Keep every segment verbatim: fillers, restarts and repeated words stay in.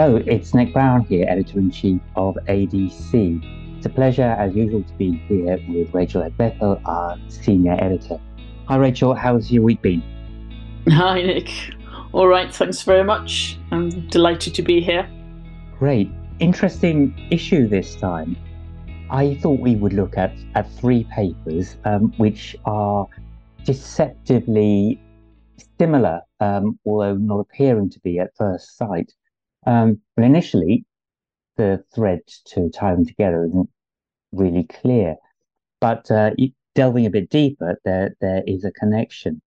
Hello, it's Nick Brown here, Editor-in-Chief of A D C. It's a pleasure, as usual, to be here with Rachel Agbeko, our Senior Editor. Hi Rachel, how's your week been? Hi Nick. All right, thanks very much. I'm delighted to be here. Great. Interesting issue this time. I thought we would look at, at three papers um, which are deceptively similar, um, although not appearing to be at first sight. Um, but initially, the thread to tie them together isn't really clear. But uh, delving a bit deeper, there there is a connection.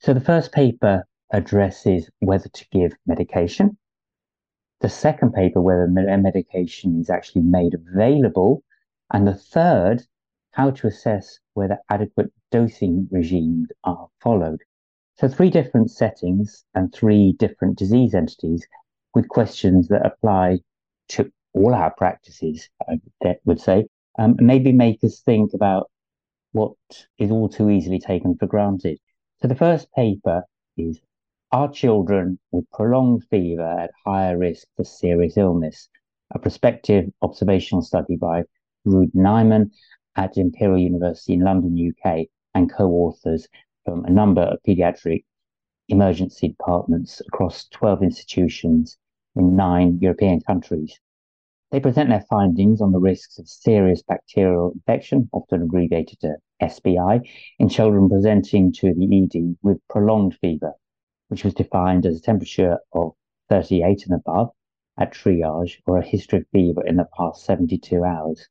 So the first paper addresses whether to give medication. The second paper, whether medication is actually made available. And the third, how to assess whether adequate dosing regimes are followed. So three different settings and three different disease entities with questions that apply to all our practices, I would say, um, and maybe make us think about what is all too easily taken for granted. So the first paper is, are children with prolonged fever at higher risk for serious illness? A prospective observational study by Ruth Nyman at Imperial University in London, U K, and co-authors from a number of paediatric emergency departments across twelve institutions in nine European countries. They present their findings on the risks of serious bacterial infection, often abbreviated to S B I, in children presenting to the E D with prolonged fever, which was defined as a temperature of thirty-eight and above at triage or a history of fever in the past seventy-two hours.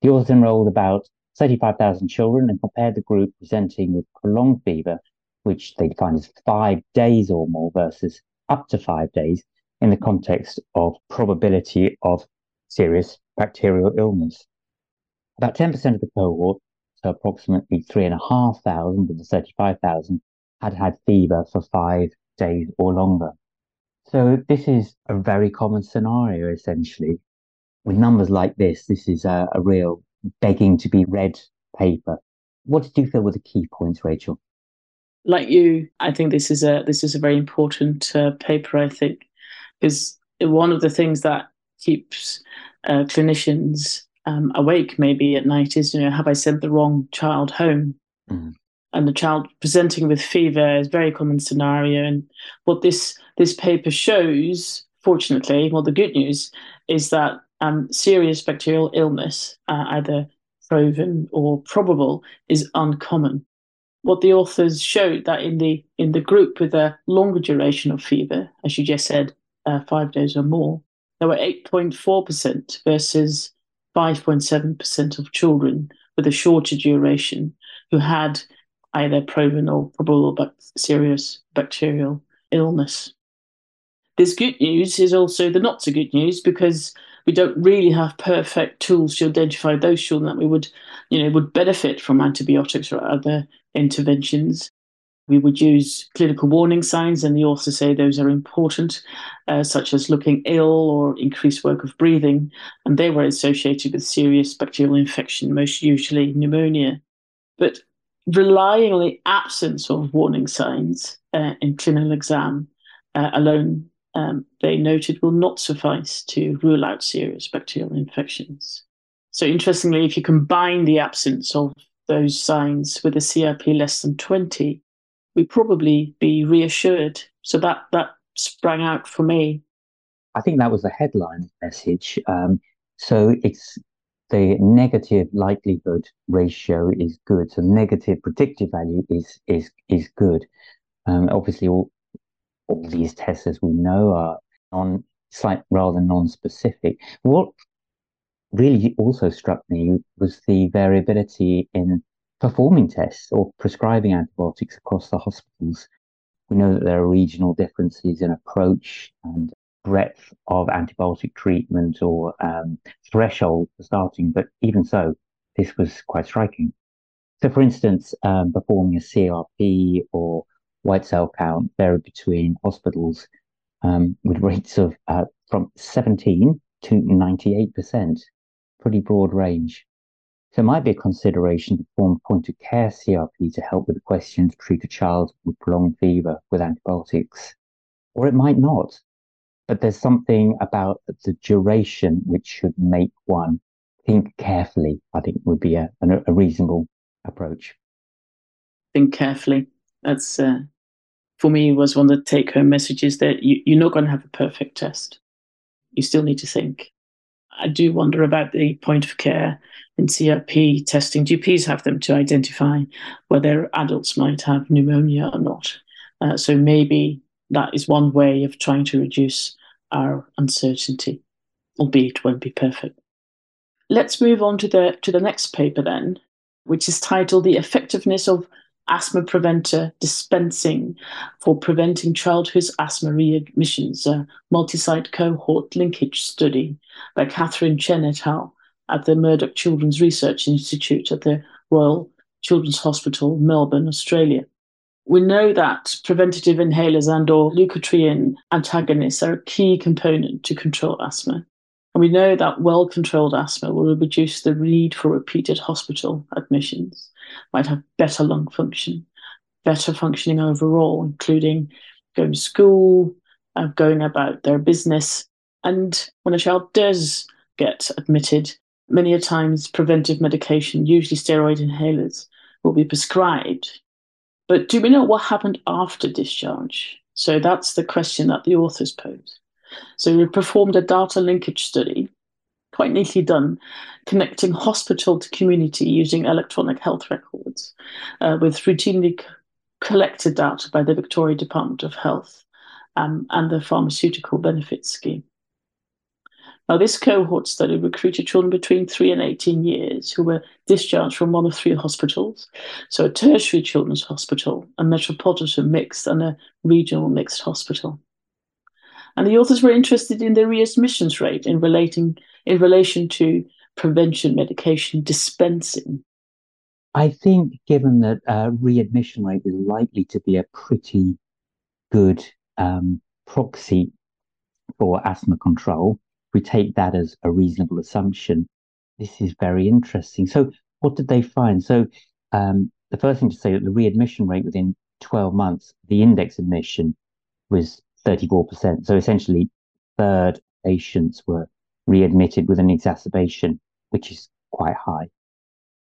The authors enrolled about thirty-five thousand children and compared the group presenting with prolonged fever, which they defined as five days or more versus up to five days in the context of probability of serious bacterial illness. About ten percent of the cohort, so approximately three thousand five hundred of the thirty-five thousand, had had fever for five days or longer. So this is a very common scenario, essentially. With numbers like this, this is a, a real begging to be read paper. What did you feel were the key points, Rachel? Like you, I think this is a this is a very important uh, paper, I think, because one of the things that keeps uh, clinicians um, awake maybe at night is, you know, have I sent the wrong child home? Mm-hmm. And the child presenting with fever is a very common scenario. And what this this paper shows, fortunately, well, the good news is that um, serious bacterial illness, uh, either proven or probable, is uncommon. What the authors showed that in the in the group with a longer duration of fever, as you just said, uh, five days or more, there were eight point four percent versus five point seven percent of children with a shorter duration who had either proven or probable but serious bacterial illness. This good news is also the not so good news, because we don't really have perfect tools to identify those children that we would, you know, would benefit from antibiotics or other interventions. We would use clinical warning signs, and the authors say those are important, uh, such as looking ill or increased work of breathing, and they were associated with serious bacterial infection, most usually pneumonia. But relying on the absence of warning signs uh, in clinical exam uh, alone, um, they noted, will not suffice to rule out serious bacterial infections. So interestingly, if you combine the absence of those signs with a C R P less than twenty, we'd probably be reassured. So that, that sprang out for me. I think that was the headline message. Um, so it's the negative likelihood ratio is good. So negative predictive value is is is good. Um, obviously, all, all these tests, as we know, are on slight rather non-specific. What really also struck me was the variability in performing tests or prescribing antibiotics across the hospitals. We know that there are regional differences in approach and breadth of antibiotic treatment or um, threshold for starting, but even so, this was quite striking. So for instance, um, performing a C R P or white cell count varied between hospitals um, with rates of uh, from seventeen to ninety-eight percent, pretty broad range. So it might be a consideration to perform point-of-care C R P to help with the question to treat a child with prolonged fever with antibiotics, or it might not. But there's something about the duration which should make one think carefully, I think would be a, a reasonable approach. Think carefully. That's, uh, for me, was one of the take-home messages that you, you're not going to have a perfect test. You still need to think. I do wonder about the point of care in C R P testing. G Ps have them to identify whether adults might have pneumonia or not. Uh, so maybe that is one way of trying to reduce our uncertainty, albeit it won't be perfect. Let's move on to the to the next paper then, which is titled The Effectiveness of Asthma Preventer Dispensing for Preventing Childhood Asthma Readmissions, a multi-site cohort linkage study by Catherine Chen et al. At the Murdoch Children's Research Institute at the Royal Children's Hospital, Melbourne, Australia. We know that preventative inhalers and or leukotriene antagonists are a key component to control asthma. And we know that well-controlled asthma will reduce the need for repeated hospital admissions, might have better lung function, better functioning overall, including going to school, uh, going about their business. And when a child does get admitted, many a times preventive medication, usually steroid inhalers, will be prescribed. But do we know what happened after discharge? So that's the question that the authors pose. So we performed a data linkage study, quite neatly done, connecting hospital to community using electronic health records uh, with routinely c- collected data by the Victorian Department of Health um, and the Pharmaceutical Benefits Scheme. Now, this cohort study recruited children between three and eighteen years who were discharged from one of three hospitals, so a tertiary children's hospital, a metropolitan mixed and a regional mixed hospital. And the authors were interested in the readmissions rate in relating in relation to prevention medication dispensing. I think given that uh, readmission rate is likely to be a pretty good um, proxy for asthma control, we take that as a reasonable assumption. This is very interesting. So what did they find? So um, the first thing to say that the readmission rate within twelve months, the index admission was thirty-four percent. So essentially a third patients were readmitted with an exacerbation, which is quite high.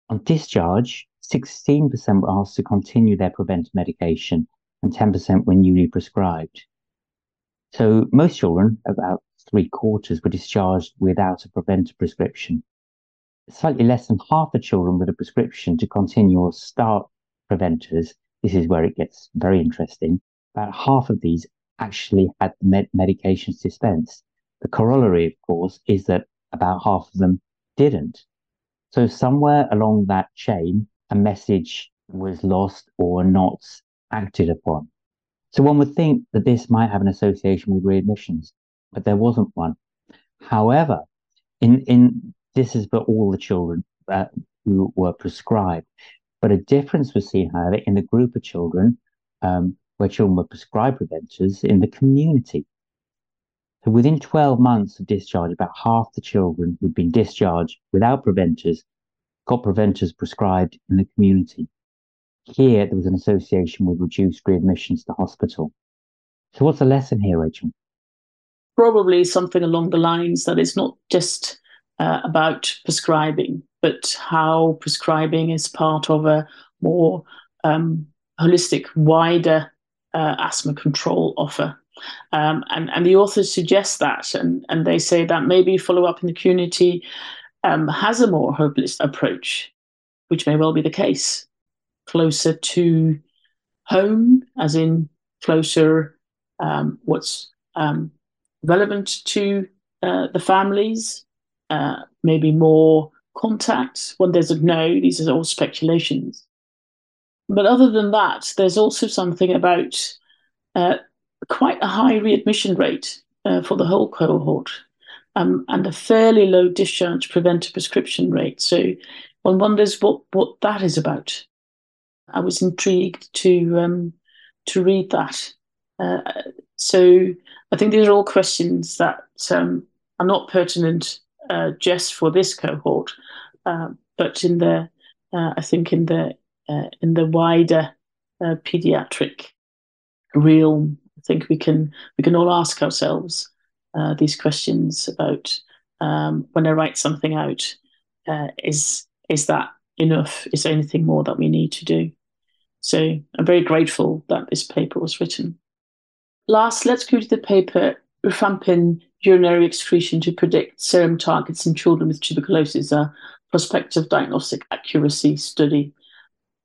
On discharge, sixteen percent were asked to continue their preventive medication and ten percent were newly prescribed. So most children, about three quarters, were discharged without a preventer prescription. Slightly less than half the children with a prescription to continue or start preventers. This is where it gets very interesting. About half of these actually had med- medications dispensed. The corollary, of course, is that about half of them didn't. So somewhere along that chain, a message was lost or not acted upon. So one would think that this might have an association with readmissions, but there wasn't one. However, in in this is for all the children uh, who were prescribed, but a difference was seen, however, in the group of children um, where children were prescribed preventers in the community. So within twelve months of discharge, about half the children who'd been discharged without preventers got preventers prescribed in the community. Here, there was an association with reduced readmissions to hospital. So what's the lesson here, Rachel? Probably something along the lines that it's not just uh, about prescribing, but how prescribing is part of a more um, holistic, wider uh, asthma control offer. Um, and, and the authors suggest that, and, and they say that maybe follow-up in the community um, has a more holistic approach, which may well be the case, closer to home, as in closer um, what's... Um, relevant to uh, the families, uh, maybe more contact when there's a no. These are all speculations. But other than that, there's also something about uh, quite a high readmission rate uh, for the whole cohort um, and a fairly low discharge preventer prescription rate. So one wonders what, what that is about. I was intrigued to um, to read that. Uh, so I think these are all questions that um, are not pertinent uh, just for this cohort, uh, but in the uh, I think in the uh, in the wider uh, paediatric realm, I think we can we can all ask ourselves uh, these questions about um, when I write something out, uh, is is that enough? Is there anything more that we need to do? So I'm very grateful that this paper was written. Last, let's go to the paper, rifampin urinary excretion to predict serum targets in children with tuberculosis, a prospective diagnostic accuracy study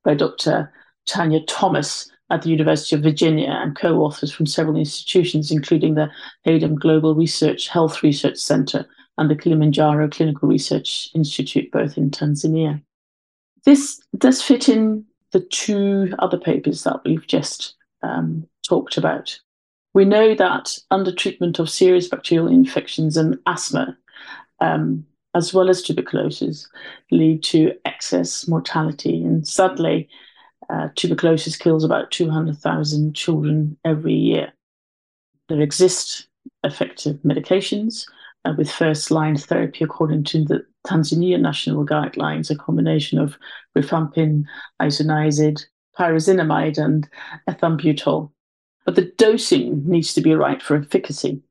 by Doctor Tanya Thomas at the University of Virginia and co-authors from several institutions, including the Hayden Global Research Health Research Center and the Kilimanjaro Clinical Research Institute, both in Tanzania. This does fit in the two other papers that we've just um, talked about. We know that under treatment of serious bacterial infections and asthma, um, as well as tuberculosis, lead to excess mortality. And sadly, uh, tuberculosis kills about two hundred thousand children every year. There exist effective medications, uh, with first-line therapy, according to the Tanzania national guidelines, a combination of rifampin, isoniazid, pyrazinamide, and ethambutol. But the dosing needs to be right for efficacy.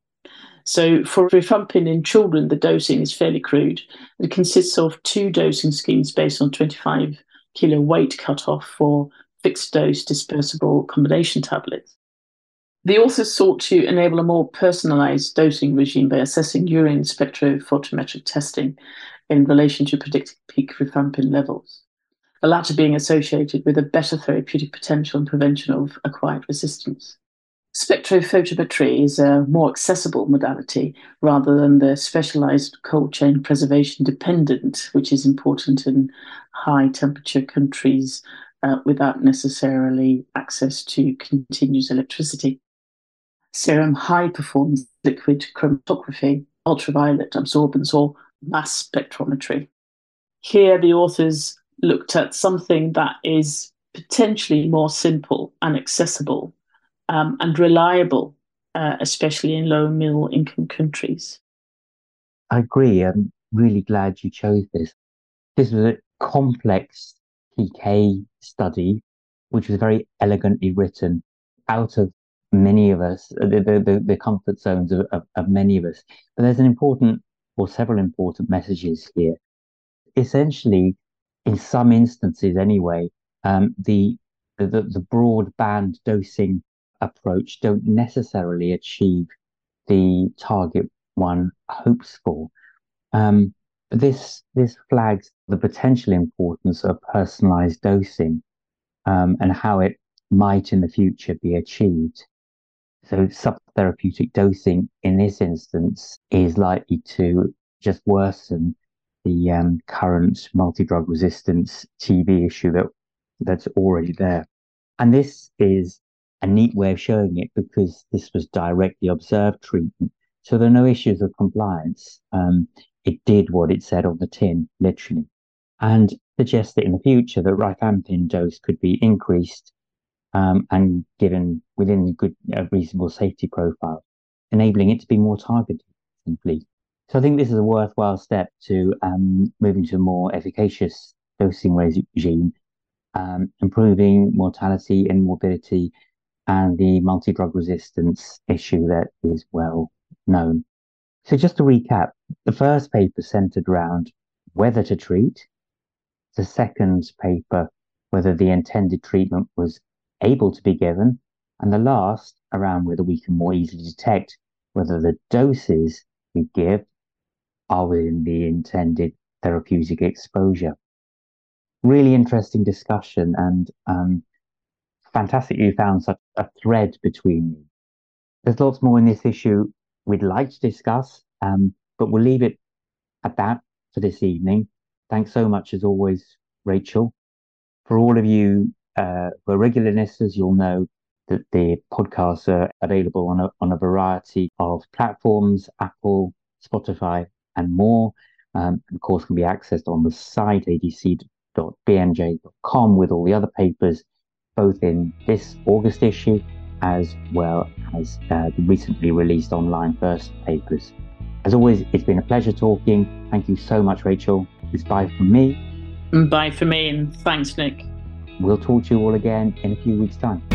So for rifampin in children, the dosing is fairly crude. It consists of two dosing schemes based on twenty-five kilo weight cutoff for fixed-dose dispersible combination tablets. They also sought to enable a more personalized dosing regime by assessing urine spectrophotometric testing in relation to predicting peak rifampin levels, the latter being associated with a better therapeutic potential and prevention of acquired resistance. Spectrophotometry is a more accessible modality rather than the specialized cold chain preservation dependent, which is important in high temperature countries uh, without necessarily access to continuous electricity. Serum high-performance liquid chromatography, ultraviolet absorbance, or mass spectrometry. Here, the authors looked at something that is potentially more simple and accessible um, and reliable, uh, especially in low and middle income countries. I agree. I'm really glad you chose this. This was a complex P K study, which was very elegantly written out of many of us, the, the, the comfort zones of, of, of many of us. But there's an important, or several important messages here. Essentially, in some instances anyway, um, the, the, the broadband dosing approach don't necessarily achieve the target one hopes for. Um, this, this flags the potential importance of personalized dosing um, and how it might in the future be achieved. So subtherapeutic dosing in this instance is likely to just worsen the um, current multi-drug resistance T B issue that that's already there. And this is a neat way of showing it because this was directly observed treatment. So there are no issues of compliance. Um, it did what it said on the tin, literally, and suggests that in the future the rifampin dose could be increased um, and given within a good, a reasonable safety profile, enabling it to be more targeted, simply. So I think this is a worthwhile step to um, moving to a more efficacious dosing regime, um, improving mortality and morbidity and the multi-drug resistance issue that is well known. So just to recap, the first paper centered around whether to treat, the second paper, whether the intended treatment was able to be given, and the last around whether we can more easily detect whether the doses we give are within the intended therapeutic exposure. Really interesting discussion, and um, fantastic you found such a thread between you. There's lots more in this issue we'd like to discuss, um, but we'll leave it at that for this evening. Thanks so much, as always, Rachel. For all of you uh, who are regular listeners, you'll know that the podcasts are available on a, on a variety of platforms, Apple, Spotify, and more. Um, of course, can be accessed on the site, a d c dot b n j dot com, with all the other papers, both in this August issue, as well as uh, the recently released online first papers. As always, it's been a pleasure talking. Thank you so much, Rachel. It's bye from me. Bye for me, and thanks, Nick. We'll talk to you all again in a few weeks' time.